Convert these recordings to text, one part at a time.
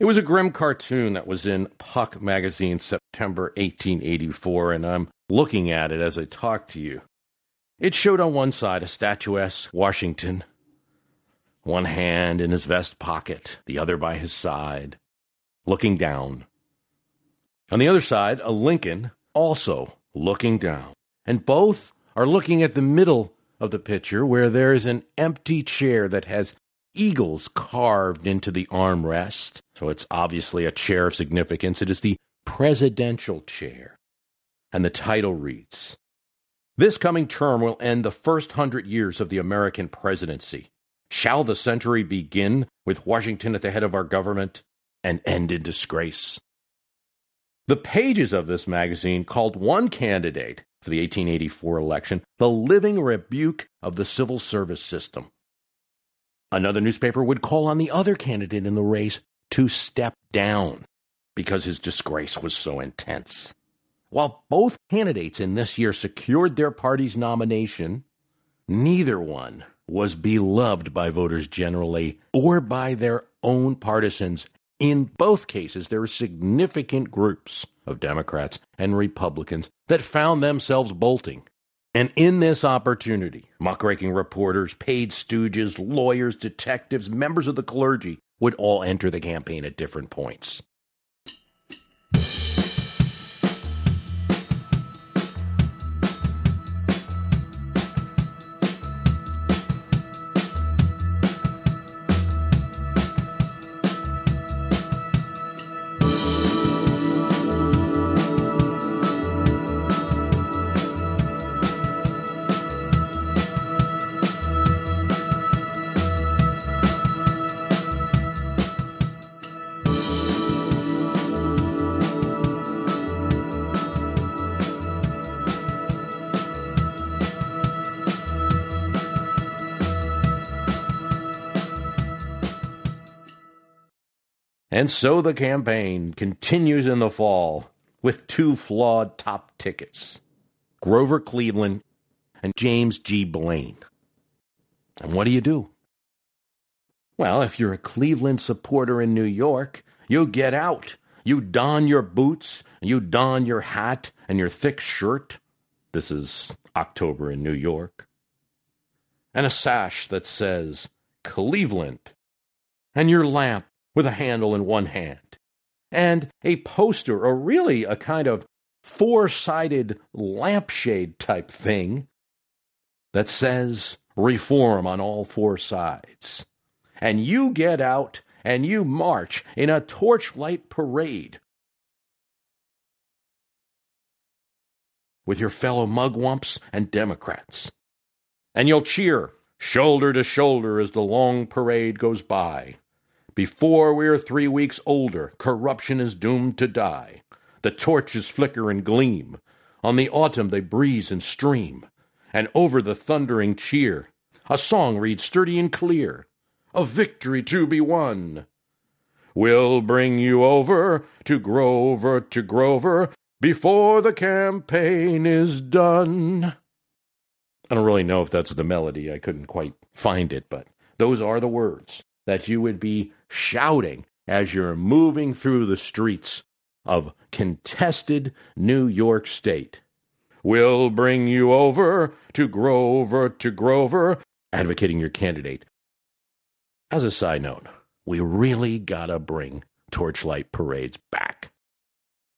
It was a grim cartoon that was in Puck magazine, September 1884, and I'm looking at it as I talk to you. It showed on one side a statuesque Washington, one hand in his vest pocket, the other by his side, looking down. On the other side, a Lincoln, also looking down. And both are looking at the middle of the picture, where there is an empty chair that has eagles carved into the armrest, so it's obviously a chair of significance. It is the presidential chair, and the title reads, "This coming term will end the first 100 years of the American presidency. Shall the century begin with Washington at the head of our government and end in disgrace?" The pages of this magazine called one candidate for the 1884 election the living rebuke of the civil service system. Another newspaper would call on the other candidate in the race to step down because his disgrace was so intense. While both candidates in this year secured their party's nomination, neither one was beloved by voters generally or by their own partisans. In both cases, there were significant groups of Democrats and Republicans that found themselves bolting. And in this opportunity, muckraking reporters, paid stooges, lawyers, detectives, members of the clergy would all enter the campaign at different points. And so the campaign continues in the fall with two flawed top tickets, Grover Cleveland and James G. Blaine. And what do you do? Well, if you're a Cleveland supporter in New York, you get out. You don your boots, you don your hat and your thick shirt. This is October in New York. And a sash that says Cleveland. And your lamp with a handle in one hand, and a poster, or really a kind of four-sided lampshade type thing that says reform on all four sides. And you get out and you march in a torchlight parade with your fellow mugwumps and Democrats. And you'll cheer shoulder to shoulder as the long parade goes by. Before we are 3 weeks older, corruption is doomed to die. The torches flicker and gleam. On the autumn they breeze and stream. And over the thundering cheer, a song reads sturdy and clear, a victory to be won. We'll bring you over to Grover, to Grover, before the campaign is done. I don't really know if that's the melody. I couldn't quite find it, but those are the words that you would be shouting as you're moving through the streets of contested New York State. We'll bring you over to Grover, to Grover, advocating your candidate. As a side note, we really gotta bring torchlight parades back.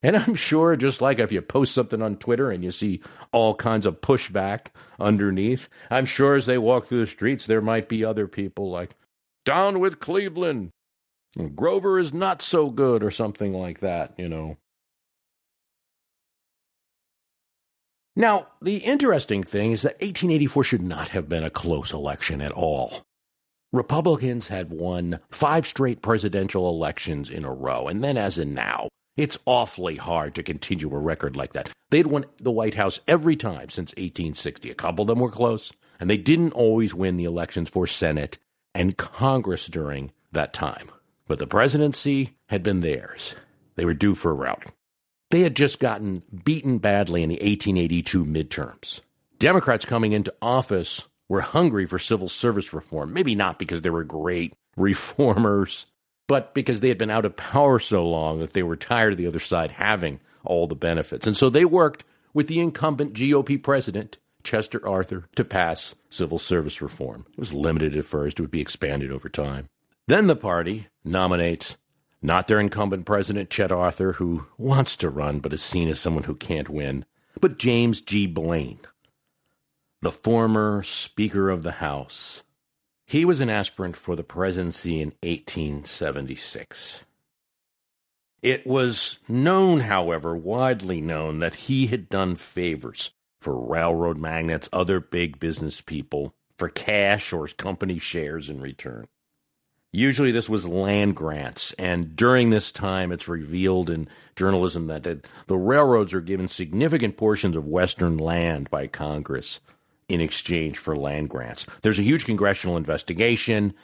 And I'm sure, just like if you post something on Twitter and you see all kinds of pushback underneath, I'm sure as they walk through the streets, there might be other people like, "Down with Cleveland," and "Grover is not so good," or something like that, you know. Now, the interesting thing is that 1884 should not have been a close election at all. Republicans had won 5 straight presidential elections in a row, and then as in now, it's awfully hard to continue a record like that. They'd won the White House every time since 1860. A couple of them were close, and they didn't always win the elections for Senate and Congress during that time. But the presidency had been theirs. They were due for a rout. They had just gotten beaten badly in the 1882 midterms. Democrats coming into office were hungry for civil service reform, maybe not because they were great reformers, but because they had been out of power so long that they were tired of the other side having all the benefits. And so they worked with the incumbent GOP president, Chester Arthur, to pass civil service reform. It was limited at first. It would be expanded over time. Then the party nominates not their incumbent president, Chet Arthur, who wants to run but is seen as someone who can't win, but James G. Blaine, the former Speaker of the House. He was an aspirant for the presidency in 1876. It was known, however, widely known, that he had done favors for railroad magnates, other big business people, for cash or company shares in return. Usually this was land grants, and during this time it's revealed in journalism that the railroads are given significant portions of western land by Congress in exchange for land grants. There's a huge congressional investigation,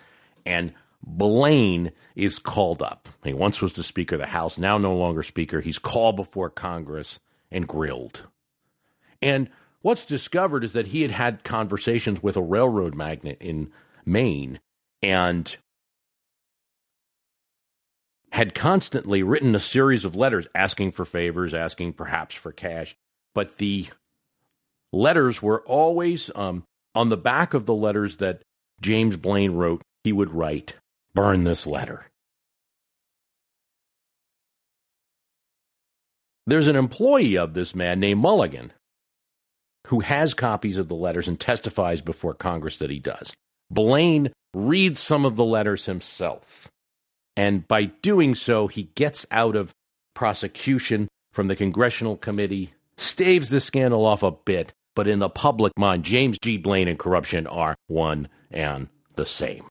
and Blaine is called up. He once was the Speaker of the House, now no longer Speaker. He's called before Congress and grilled. And what's discovered is that he had had conversations with a railroad magnate in Maine and had constantly written a series of letters asking for favors, asking perhaps for cash, but the letters were always, on the back of the letters that James Blaine wrote, he would write, "Burn this letter." There's an employee of this man named Mulligan who has copies of the letters and testifies before Congress that he does. Blaine reads some of the letters himself, and by doing so, he gets out of prosecution from the Congressional Committee, staves the scandal off a bit, but in the public mind, James G. Blaine and corruption are one and the same.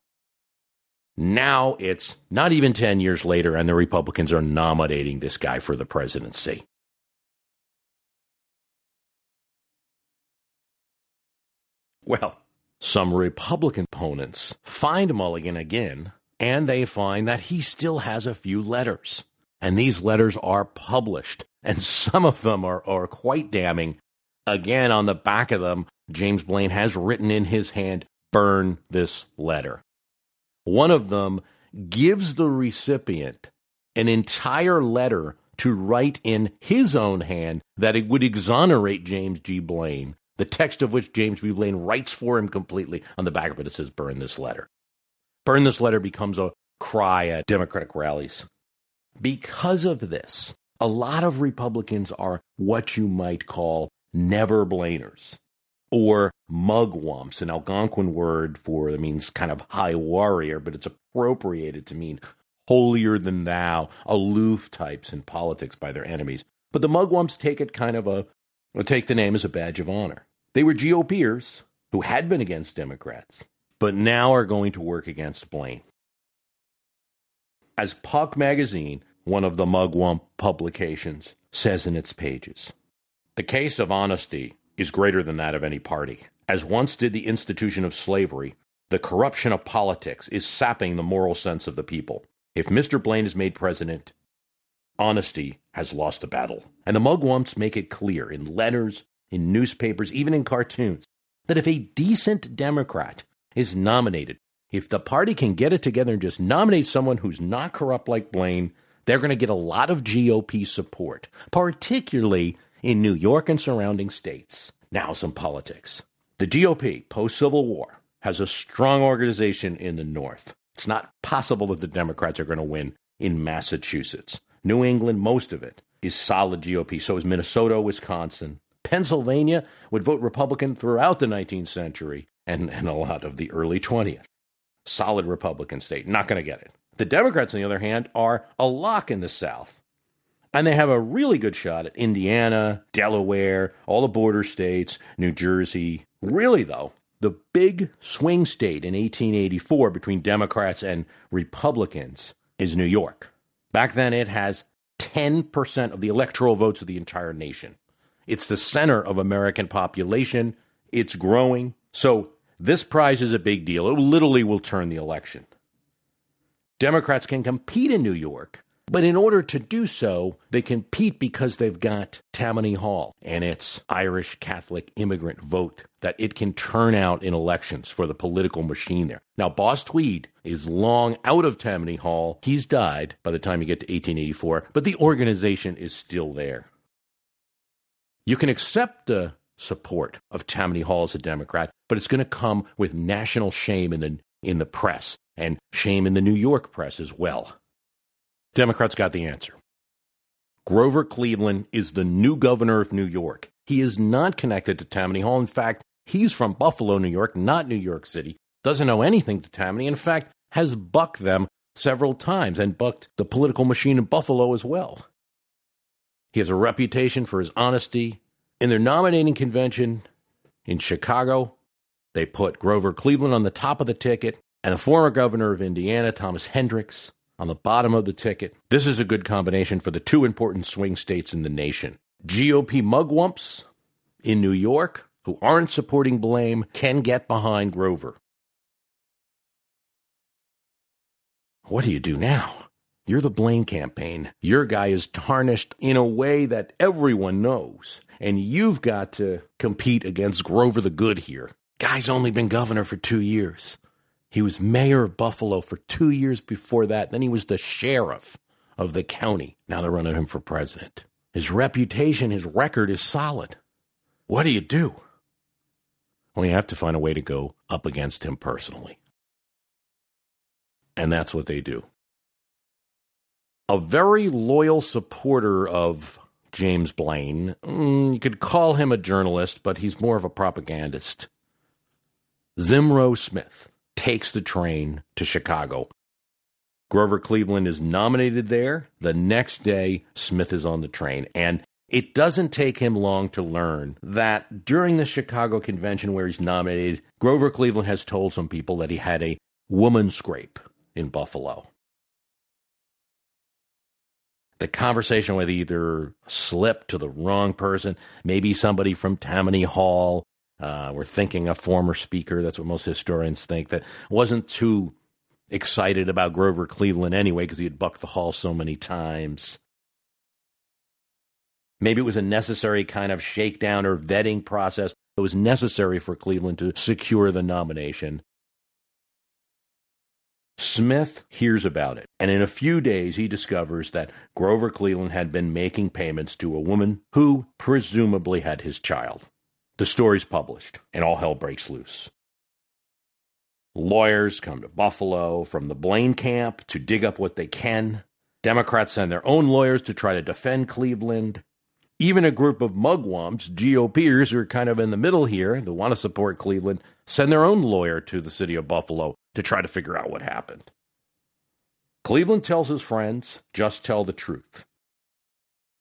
Now it's not even 10 years later, and the Republicans are nominating this guy for the presidency. Well, some Republican opponents find Mulligan again, and they find that he still has a few letters. And these letters are published, and some of them are quite damning. Again, on the back of them, James Blaine has written in his hand, "Burn this letter." One of them gives the recipient an entire letter to write in his own hand that it would exonerate James G. Blaine, the text of which James G. Blaine writes for him completely. On the back of it, it says, "Burn this letter." "Burn this letter" becomes a cry at Democratic rallies. Because of this, a lot of Republicans are what you might call never-Blainers, or mugwumps, an Algonquin word for it means kind of high warrior, but it's appropriated to mean holier-than-thou, aloof types in politics by their enemies. But the mugwumps take it kind of take the name as a badge of honor. They were GOPers who had been against Democrats, but now are going to work against Blaine. As Puck magazine, one of the mugwump publications, says in its pages, "The case of honesty is greater than that of any party. As once did the institution of slavery, the corruption of politics is sapping the moral sense of the people. If Mr. Blaine is made president, honesty has lost the battle." And the mugwumps make it clear in letters, in newspapers, even in cartoons, that if a decent Democrat is nominated, if the party can get it together and just nominate someone who's not corrupt like Blaine, they're going to get a lot of GOP support, particularly in New York and surrounding states. Now some politics. The GOP, post-Civil War, has a strong organization in the North. It's not possible that the Democrats are going to win in Massachusetts. New England, most of it, is solid GOP. So is Minnesota, Wisconsin. Pennsylvania would vote Republican throughout the 19th century and a lot of the early 20th. Solid Republican state. Not going to get it. The Democrats, on the other hand, are a lock in the South. And they have a really good shot at Indiana, Delaware, all the border states, New Jersey. Really, though, the big swing state in 1884 between Democrats and Republicans is New York. Back then, it has 10% of the electoral votes of the entire nation. It's the center of American population. It's growing. So this prize is a big deal. It literally will turn the election. Democrats can compete in New York, but in order to do so, they compete because they've got Tammany Hall and its Irish Catholic immigrant vote that it can turn out in elections for the political machine there. Now, Boss Tweed is long out of Tammany Hall. He's died by the time you get to 1884, but the organization is still there. You can accept the support of Tammany Hall as a Democrat, but it's going to come with national shame in the press and shame in the New York press as well. Democrats got the answer. Grover Cleveland is the new governor of New York. He is not connected to Tammany Hall. In fact, he's from Buffalo, New York, not New York City. Doesn't owe anything to Tammany. In fact, has bucked them several times and bucked the political machine in Buffalo as well. He has a reputation for his honesty. In their nominating convention in Chicago, they put Grover Cleveland on the top of the ticket and the former governor of Indiana, Thomas Hendricks, on the bottom of the ticket. This is a good combination for the two important swing states in the nation. GOP mugwumps in New York who aren't supporting Blaine can get behind Grover. What do you do now? You're the Blaine campaign. Your guy is tarnished in a way that everyone knows, and you've got to compete against Grover the Good here. Guy's only been governor for 2 years. He was mayor of Buffalo for 2 years before that. Then he was the sheriff of the county. Now they're running him for president. His reputation, his record is solid. What do you do? Well, you have to find a way to go up against him personally. And that's what they do. A very loyal supporter of James Blaine, you could call him a journalist, but he's more of a propagandist, Zimro Smith, takes the train to Chicago. Grover Cleveland is nominated there. The next day, Smith is on the train. And it doesn't take him long to learn that during the Chicago convention where he's nominated, Grover Cleveland has told some people that he had a woman scrape in Buffalo. The conversation with either slipped to the wrong person, maybe somebody from Tammany Hall. We're thinking a former speaker. That's what most historians think. That wasn't too excited about Grover Cleveland anyway because he had bucked the hall so many times. Maybe it was a necessary kind of shakedown or vetting process that was necessary for Cleveland to secure the nomination. Smith hears about it, and in a few days he discovers that Grover Cleveland had been making payments to a woman who presumably had his child. The story's published, and all hell breaks loose. Lawyers come to Buffalo from the Blaine camp to dig up what they can. Democrats send their own lawyers to try to defend Cleveland. Even a group of mugwumps, GOPers, who are kind of in the middle here, who want to support Cleveland, send their own lawyer to the city of Buffalo to try to figure out what happened. Cleveland tells his friends, just tell the truth.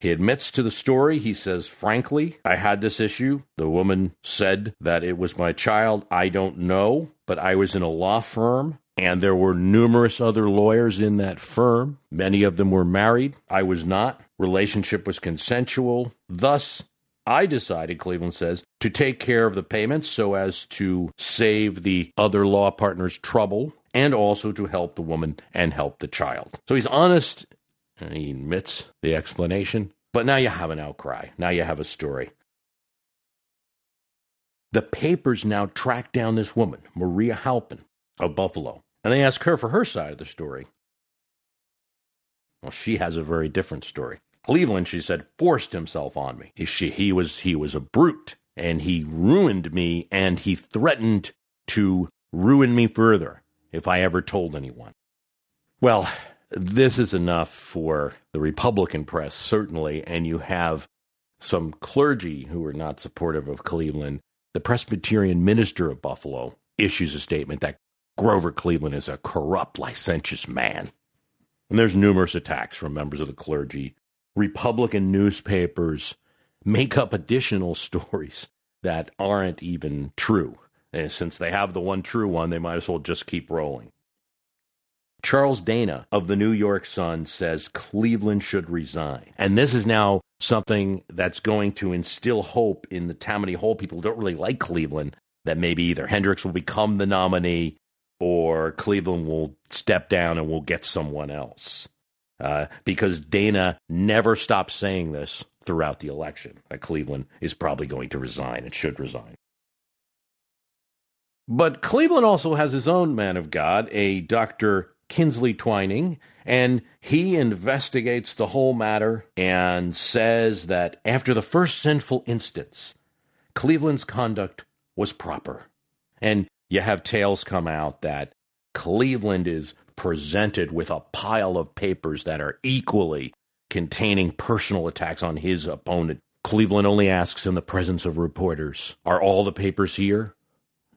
He admits to the story. He says, frankly, I had this issue. The woman said that it was my child. I don't know, but I was in a law firm, and there were numerous other lawyers in that firm. Many of them were married. I was not. Relationship was consensual. Thus, I decided, Cleveland says, to take care of the payments so as to save the other law partner's trouble and also to help the woman and help the child. So he's honest, and he admits the explanation. But now you have an outcry. Now you have a story. The papers now track down this woman, Maria Halpin of Buffalo, and they ask her for her side of the story. Well, she has a very different story. Cleveland, she said, forced himself on me. He was a brute, and he ruined me, and he threatened to ruin me further if I ever told anyone. Well, this is enough for the Republican press, certainly, and you have some clergy who are not supportive of Cleveland. The Presbyterian minister of Buffalo issues a statement that Grover Cleveland is a corrupt, licentious man. And there's numerous attacks from members of the clergy Republican newspapers make up additional stories that aren't even true. And since they have the one true one, they might as well just keep rolling. Charles Dana of the New York Sun says Cleveland should resign. And this is now something that's going to instill hope in the Tammany Hall people who don't really like Cleveland, that maybe either Hendricks will become the nominee or Cleveland will step down and we'll get someone else. Because Dana never stopped saying this throughout the election, that Cleveland is probably going to resign and should resign. But Cleveland also has his own man of God, a Dr. Kinsley Twining, and he investigates the whole matter and says that after the first sinful instance, Cleveland's conduct was proper. And you have tales come out that Cleveland is presented with a pile of papers that are equally containing personal attacks on his opponent. Cleveland only asks in the presence of reporters, "Are all the papers here?"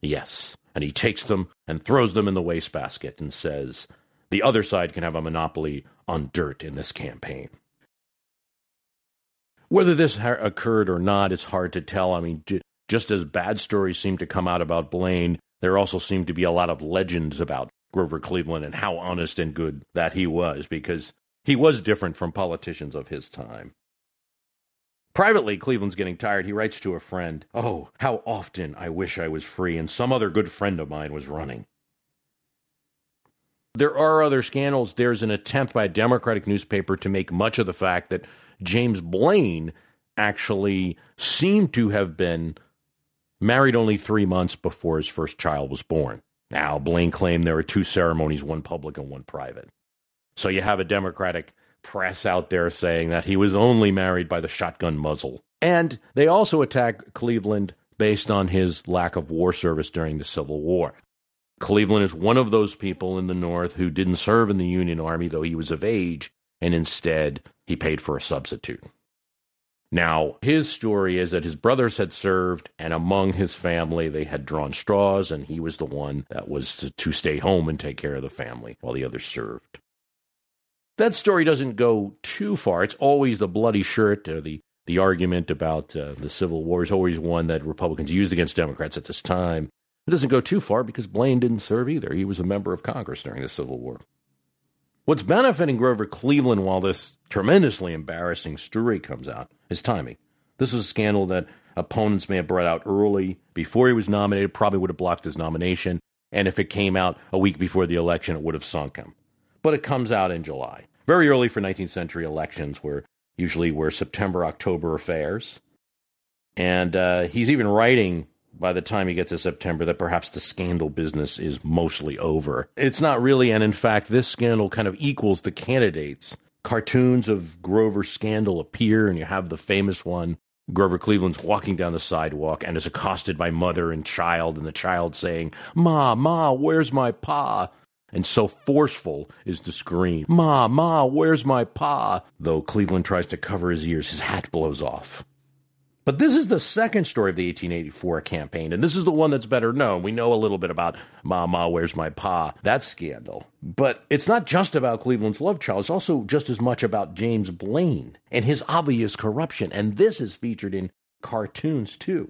"Yes." And he takes them and throws them in the wastebasket and says, the other side can have a monopoly on dirt in this campaign. Whether this occurred or not, it's hard to tell. I mean, just as bad stories seem to come out about Blaine, there also seem to be a lot of legends about Grover Cleveland and how honest and good that he was, because he was different from politicians of his time. Privately, Cleveland's getting tired. He writes to a friend, "Oh, how often I wish I was free and some other good friend of mine was running." There are other scandals. There's an attempt by a Democratic newspaper to make much of the fact that James Blaine actually seemed to have been married only 3 months before his first child was born. Now, Blaine claimed there were two ceremonies, one public and one private. So you have a Democratic press out there saying that he was only married by the shotgun muzzle. And they also attack Cleveland based on his lack of war service during the Civil War. Cleveland is one of those people in the North who didn't serve in the Union Army, though he was of age, and instead he paid for a substitute. Now, his story is that his brothers had served, and among his family they had drawn straws, and he was the one that was to stay home and take care of the family while the others served. That story doesn't go too far. It's always the bloody shirt, or the argument about the Civil War is always one that Republicans used against Democrats at this time. It doesn't go too far because Blaine didn't serve either. He was a member of Congress during the Civil War. What's benefiting Grover Cleveland while this tremendously embarrassing story comes out is timing. This was a scandal that opponents may have brought out early. Before he was nominated, probably would have blocked his nomination. And if it came out a week before the election, it would have sunk him. But it comes out in July, very early for 19th century elections, where usually were September, October affairs. And he's even writing by the time he gets to September that perhaps the scandal business is mostly over. It's not really, and in fact, this scandal kind of equals the candidates. Cartoons of Grover's scandal appear, and you have the famous one. Grover Cleveland's walking down the sidewalk and is accosted by mother and child, and the child saying, "Ma, ma, where's my pa?" And so forceful is the scream, "Ma, ma, where's my pa?" Though Cleveland tries to cover his ears, his hat blows off. But this is the second story of the 1884 campaign, and this is the one that's better known. We know a little bit about "Ma, ma, where's my pa," that scandal. But it's not just about Cleveland's love child. It's also just as much about James Blaine and his obvious corruption, and this is featured in cartoons, too.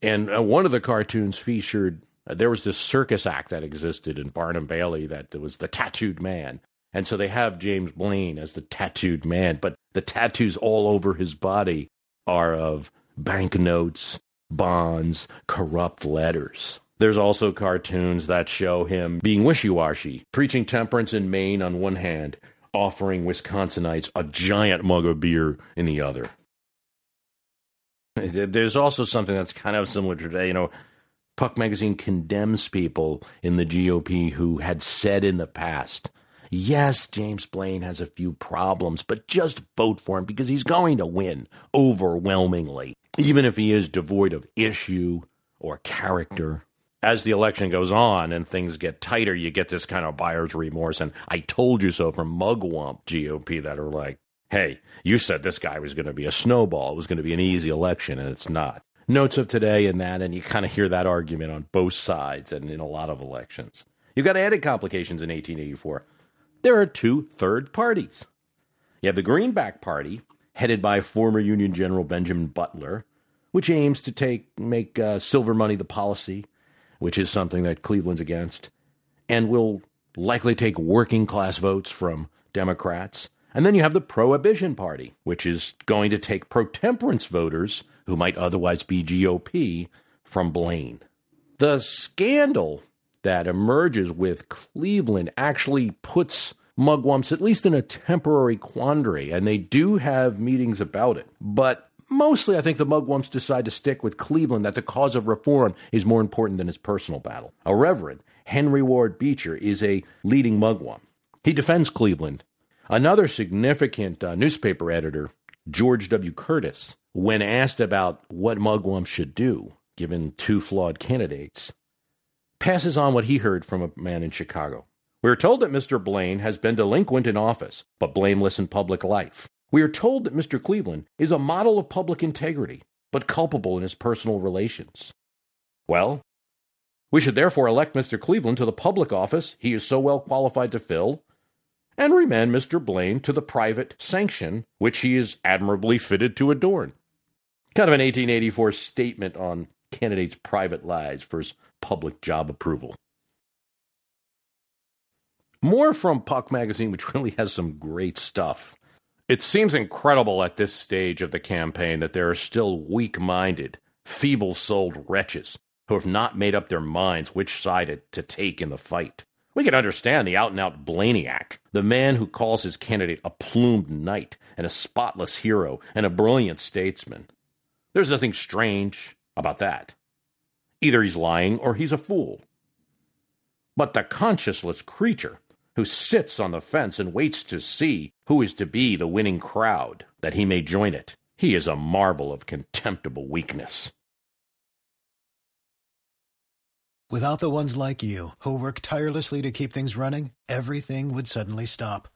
And one of the cartoons featured... there was this circus act that existed in Barnum Bailey that was the Tattooed Man. And so they have James Blaine as the Tattooed Man, but the tattoos all over his body are of banknotes, bonds, corrupt letters. There's also cartoons that show him being wishy-washy, preaching temperance in Maine on one hand, offering Wisconsinites a giant mug of beer in the other. There's also something that's kind of similar today, you know, Puck magazine condemns people in the GOP who had said in the past, "Yes, James Blaine has a few problems, but just vote for him because he's going to win overwhelmingly, even if he is devoid of issue or character." As the election goes on and things get tighter, you get this kind of buyer's remorse and "I told you so" from mugwump GOP that are like, "Hey, you said this guy was going to be a snowball, it was going to be an easy election, and it's not." Notes of today and that, and you kind of hear that argument on both sides and in a lot of elections. You've got added complications in 1884. There are two third parties. You have the Greenback Party, headed by former Union General Benjamin Butler, which aims to make silver money the policy, which is something that Cleveland's against, and will likely take working-class votes from Democrats. And then you have the Prohibition Party, which is going to take pro-temperance voters, who might otherwise be GOP, from Blaine. The scandal that emerges with Cleveland actually puts mugwumps at least in a temporary quandary, and they do have meetings about it. But mostly, I think the mugwumps decide to stick with Cleveland, that the cause of reform is more important than his personal battle. A Reverend, Henry Ward Beecher, is a leading mugwump. He defends Cleveland. Another significant newspaper editor, George W. Curtis, when asked about what mugwumps should do, given two flawed candidates, passes on what he heard from a man in Chicago. We are told that Mr. Blaine has been delinquent in office, but blameless in public life. We are told that Mr. Cleveland is a model of public integrity, but culpable in his personal relations. Well, we should therefore elect Mr. Cleveland to the public office he is so well qualified to fill, and remand Mr. Blaine to the private sanction which he is admirably fitted to adorn. Kind of an 1884 statement on candidates' private lives versus public job approval. More from Puck magazine, which really has some great stuff. It seems incredible at this stage of the campaign that there are still weak-minded, feeble-souled wretches who have not made up their minds which side to take in the fight. We can understand the out-and-out Blaniac, the man who calls his candidate a plumed knight and a spotless hero and a brilliant statesman. There's nothing strange about that. Either he's lying or he's a fool. But the conscienceless creature who sits on the fence and waits to see who is to be the winning crowd, that he may join it, he is a marvel of contemptible weakness. Without the ones like you, who work tirelessly to keep things running, everything would suddenly stop.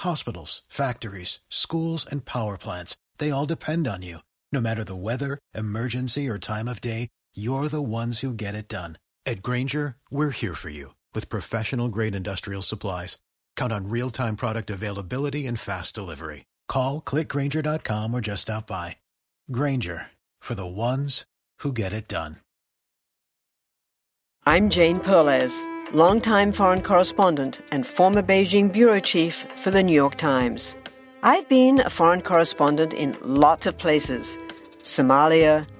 Hospitals, factories, schools, and power plants, they all depend on you. No matter the weather, emergency, or time of day, you're the ones who get it done. At Grainger, we're here for you, with professional-grade industrial supplies. Count on real-time product availability and fast delivery. Call, click Grainger.com, or just stop by. Grainger, for the ones who get it done. I'm Jane Perlez, longtime foreign correspondent and former Beijing bureau chief for The New York Times. I've been a foreign correspondent in lots of places, Somalia,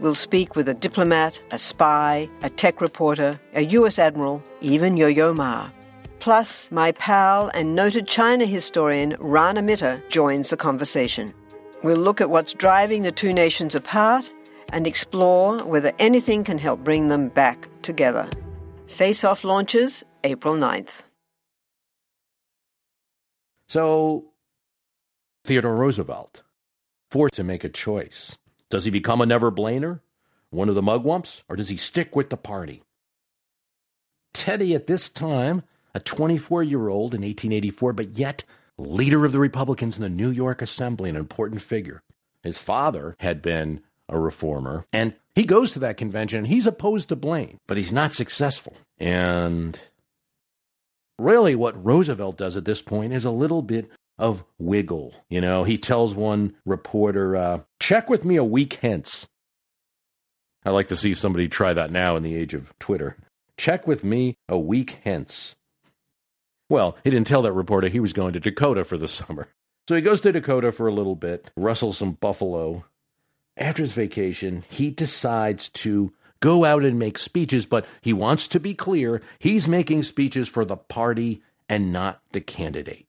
We'll speak with a diplomat, a spy, a tech reporter, a U.S. admiral, even Yo-Yo Ma. Plus, my pal and noted China historian Rana Mitter joins the conversation. We'll look at what's driving the two nations apart and explore whether anything can help bring them back together. Face Off launches April 9th. So, Theodore Roosevelt, forced to make a choice. Does he become a never-blainer, one of the mugwumps, or does he stick with the party? Teddy, at this time, a 24-year-old in 1884, but yet leader of the Republicans in the New York Assembly, an important figure. His father had been a reformer, and he goes to that convention, and he's opposed to Blaine, but he's not successful. And really, what Roosevelt does at this point is a little bit of wiggle. You know, he tells one reporter, check with me a week hence. I'd like to see somebody try that now in the age of Twitter. Check with me a week hence. Well, he didn't tell that reporter he was going to Dakota for the summer. So he goes to Dakota for a little bit, rustles some buffalo. After his vacation, he decides to go out and make speeches, but he wants to be clear, he's making speeches for the party and not the candidate.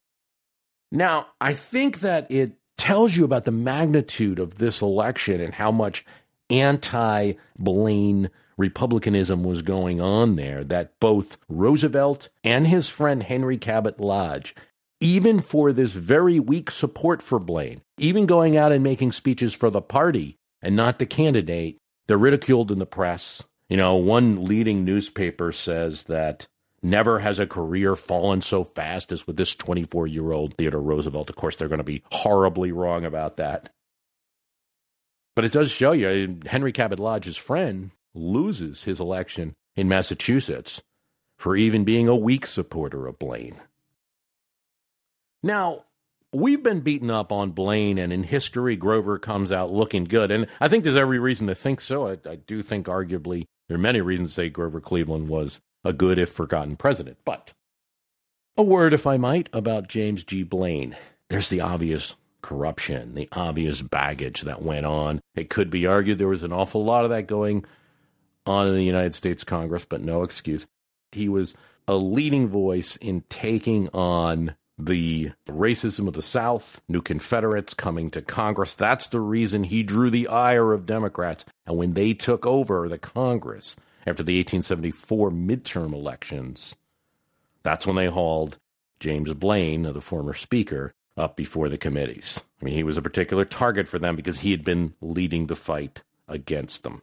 Now, I think that it tells you about the magnitude of this election and how much anti-Blaine Republicanism was going on there, that both Roosevelt and his friend Henry Cabot Lodge, even for this very weak support for Blaine, even going out and making speeches for the party, and not the candidate. They're ridiculed in the press. You know, one leading newspaper says that never has a career fallen so fast as with this 24-year-old Theodore Roosevelt. Of course, they're going to be horribly wrong about that. But it does show you, Henry Cabot Lodge's friend loses his election in Massachusetts for even being a weak supporter of Blaine. Now, we've been beaten up on Blaine, and in history, Grover comes out looking good. And I think there's every reason to think so. I do think, arguably, there are many reasons to say Grover Cleveland was a good, if forgotten, president. But a word, if I might, about James G. Blaine. There's the obvious corruption, the obvious baggage that went on. It could be argued there was an awful lot of that going on in the United States Congress, but no excuse. He was a leading voice in taking on the racism of the South, new Confederates coming to Congress. That's the reason he drew the ire of Democrats. And when they took over the Congress after the 1874 midterm elections, that's when they hauled James Blaine, the former speaker, up before the committees. I mean, he was a particular target for them because he had been leading the fight against them.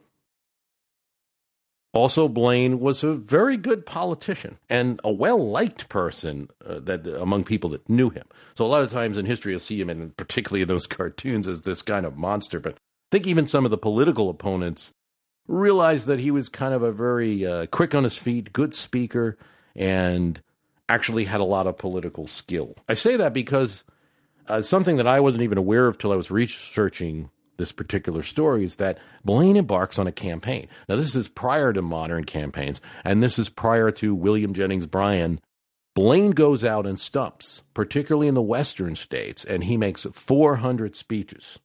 Also, Blaine was a very good politician and a well-liked person among people that knew him. So a lot of times in history, you'll see him, and particularly in those cartoons, as this kind of monster. But I think even some of the political opponents realized that he was kind of a very quick on his feet, good speaker, and actually had a lot of political skill. I say that because something that I wasn't even aware of till I was researching this particular story is that Blaine embarks on a campaign. Now, this is prior to modern campaigns, and this is prior to William Jennings Bryan. Blaine goes out and stumps, particularly in the western states, and he makes 400 speeches.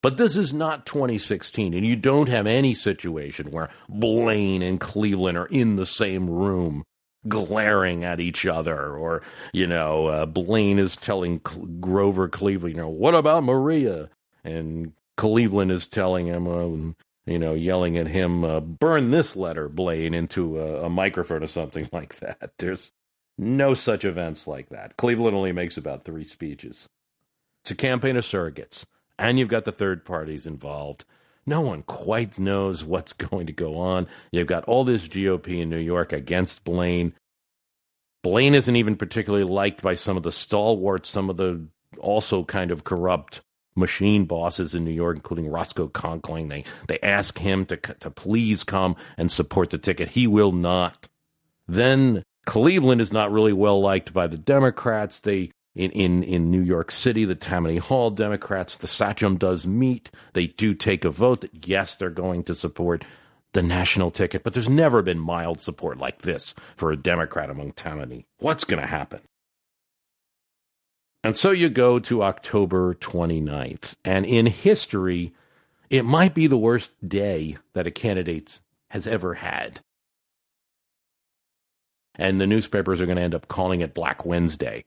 But this is not 2016, and you don't have any situation where Blaine and Cleveland are in the same room glaring at each other, or, you know, Blaine is telling Grover Cleveland, you know, what about Maria? And Cleveland is telling him, you know, yelling at him, burn this letter, Blaine, into a microphone or something like that. There's no such events like that. Cleveland only makes about 3 speeches. It's a campaign of surrogates, and you've got the third parties involved. No one quite knows what's going to go on. You've got all this GOP in New York against Blaine. Blaine isn't even particularly liked by some of the stalwarts, some of the also kind of corrupt machine bosses in New York, including Roscoe Conkling. They ask him to please come and support the ticket. He will not. Then Cleveland is not really well liked by the Democrats. They In New York City, the Tammany Hall Democrats, the Sachem does meet. They do take a vote that, yes, they're going to support the national ticket. But there's never been mild support like this for a Democrat among Tammany. What's going to happen? And so you go to October 29th. And in history, it might be the worst day that a candidate has ever had. And the newspapers are going to end up calling it Black Wednesday,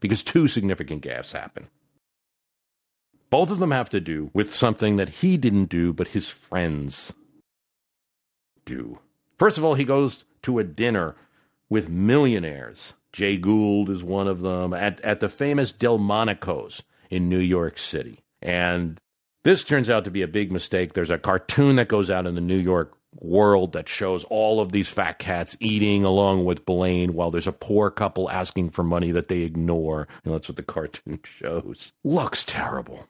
because 2 significant gaffes happen. Both of them have to do with something that he didn't do, but his friends do. First of all, he goes to a dinner with millionaires. Jay Gould is one of them, at the famous Delmonico's in New York City. And this turns out to be a big mistake. There's a cartoon that goes out in the New York world that shows all of these fat cats eating along with Blaine while there's a poor couple asking for money that they ignore. You know, that's what the cartoon shows. Looks terrible.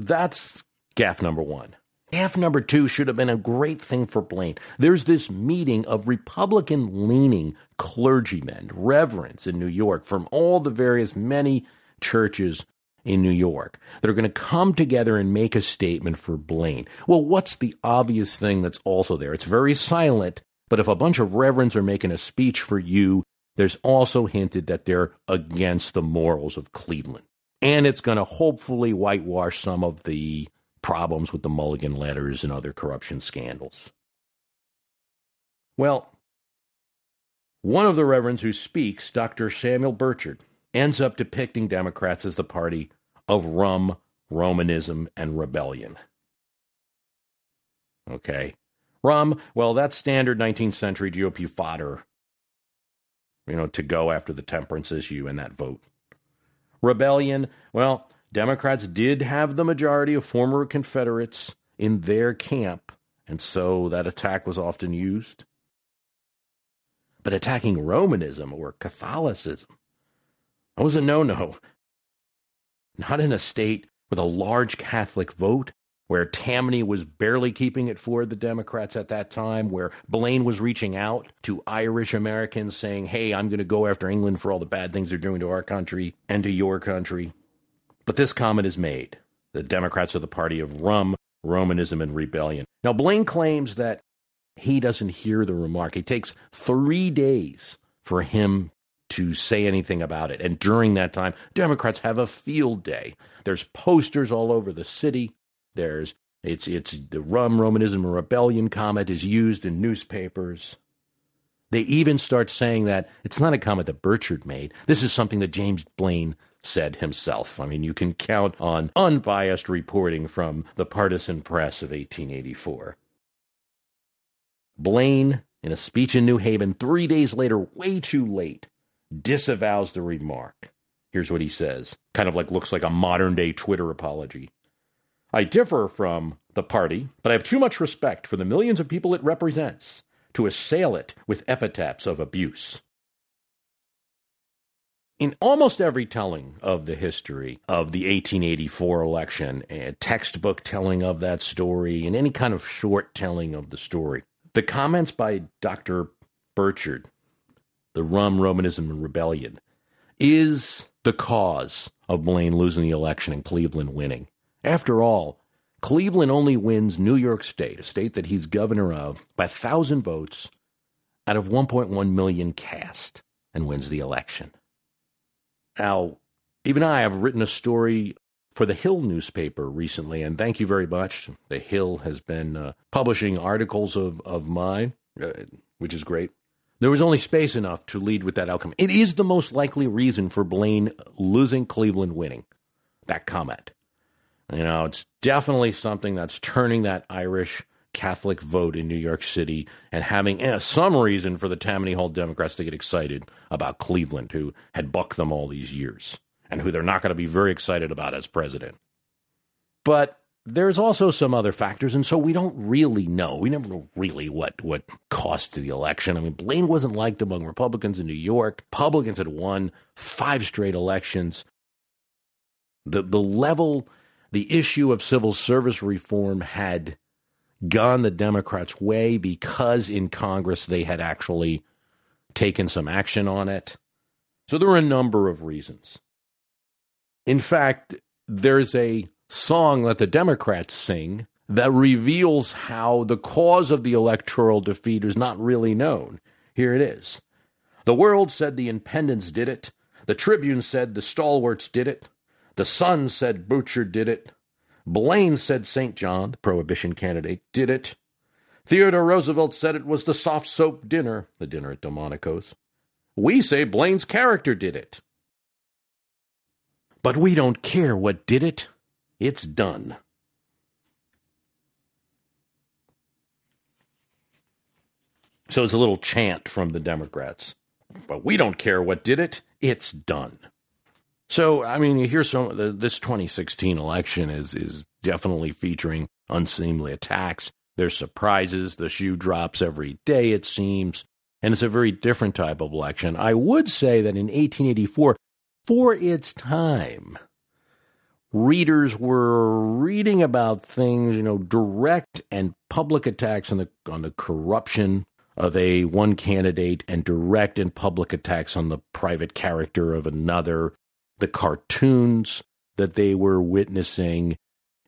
That's gaffe number 1. Gaffe number 2 should have been a great thing for Blaine. There's this meeting of Republican-leaning clergymen, reverends in New York from all the various many churches in New York that are going to come together and make a statement for Blaine. Well, what's the obvious thing that's also there? It's very silent, but if a bunch of reverends are making a speech for you, there's also hinted that they're against the morals of Cleveland. And it's going to hopefully whitewash some of the problems with the Mulligan letters and other corruption scandals. Well, one of the reverends who speaks, Dr. Samuel Burchard, ends up depicting Democrats as the party of rum, Romanism, and rebellion. Okay. Rum, well, that's standard 19th century GOP fodder, you know, to go after the temperance issue and that vote. Rebellion, well, Democrats did have the majority of former Confederates in their camp, and so that attack was often used. But attacking Romanism or Catholicism, that was a no-no. Not in a state with a large Catholic vote, where Tammany was barely keeping it for the Democrats at that time, where Blaine was reaching out to Irish Americans saying, hey, I'm going to go after England for all the bad things they're doing to our country and to your country. But this comment is made. The Democrats are the party of rum, Romanism, and rebellion. Now, Blaine claims that he doesn't hear the remark. It takes 3 days for him to say anything about it. And during that time, Democrats have a field day. There's posters all over the city. It's the rum, Romanism, and rebellion comment is used in newspapers. They even start saying that it's not a comment that Burchard made. This is something that James Blaine said himself. I mean, you can count on unbiased reporting from the partisan press of 1884. Blaine, in a speech in New Haven 3 days later, way too late, disavows the remark. Here's what he says, kind of like looks like a modern-day Twitter apology. I differ from the party, but I have too much respect for the millions of people it represents to assail it with epithets of abuse. In almost every telling of the history of the 1884 election, a textbook telling of that story, and any kind of short telling of the story, the comments by Dr. Burchard, the rum, Romanism, and rebellion, is the cause of Blaine losing the election and Cleveland winning. After all, Cleveland only wins New York State, a state that he's governor of, by 1,000 votes out of 1.1 million cast, and wins the election. Now, even I have written a story for the Hill newspaper recently, and thank you very much. The Hill has been publishing articles of mine, which is great. There was only space enough to lead with that outcome. It is the most likely reason for Blaine losing, Cleveland winning, that comment. You know, it's definitely something that's turning that Irish Catholic vote in New York City and having some reason for the Tammany Hall Democrats to get excited about Cleveland, who had bucked them all these years and who they're not going to be very excited about as president. But there's also some other factors, and so we don't really know. We never know really what cost the election. I mean, Blaine wasn't liked among Republicans in New York. Republicans had won 5 straight elections. The issue of civil service reform had gone the Democrats' way because in Congress they had actually taken some action on it. So there were a number of reasons. In fact, there's a song that the Democrats sing that reveals how the cause of the electoral defeat is not really known. Here it is. The World said the Independents did it. The Tribune said the Stalwarts did it. The Sun said Butcher did it. Blaine said St. John, the Prohibition candidate, did it. Theodore Roosevelt said it was the soft soap dinner, the dinner at Delmonico's. We say Blaine's character did it. But we don't care what did it. It's done. So it's a little chant from the Democrats. But we don't care what did it. It's done. So, I mean, you hear this 2016 election is definitely featuring unseemly attacks. There's surprises. The shoe drops every day, it seems. And it's a very different type of election. I would say that in 1884, for its time, readers were reading about things, you know, direct and public attacks on the corruption of a one candidate and direct and public attacks on the private character of another. The cartoons that they were witnessing.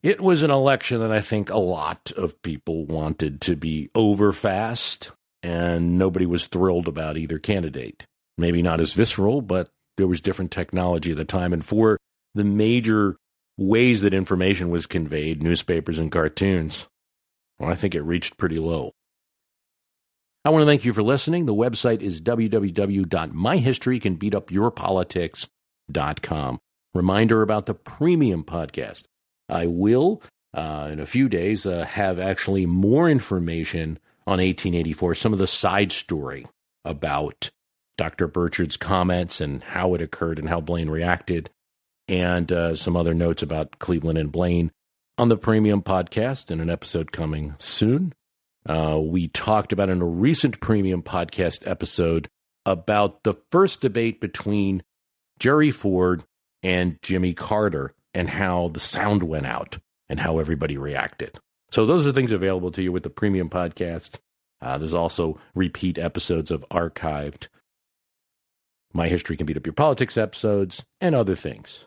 It was an election that I think a lot of people wanted to be over fast, and nobody was thrilled about either candidate. Maybe not as visceral, but there was different technology at the time. And for the major ways that information was conveyed, newspapers and cartoons, well, I think it reached pretty low. I want to thank you for listening. The website is www.myhistorycanbeatupyourpolitics.com. Reminder about the premium podcast. I will, in a few days, have actually more information on 1884, some of the side story about Dr. Burchard's comments and how it occurred and how Blaine reacted. and some other notes about Cleveland and Blaine on the Premium Podcast in an episode coming soon. We talked about in a recent Premium Podcast episode about the first debate between Jerry Ford and Jimmy Carter and how the sound went out and how everybody reacted. So those are things available to you with the Premium Podcast. There's also repeat episodes of archived My History Can Beat Up Your Politics episodes and other things.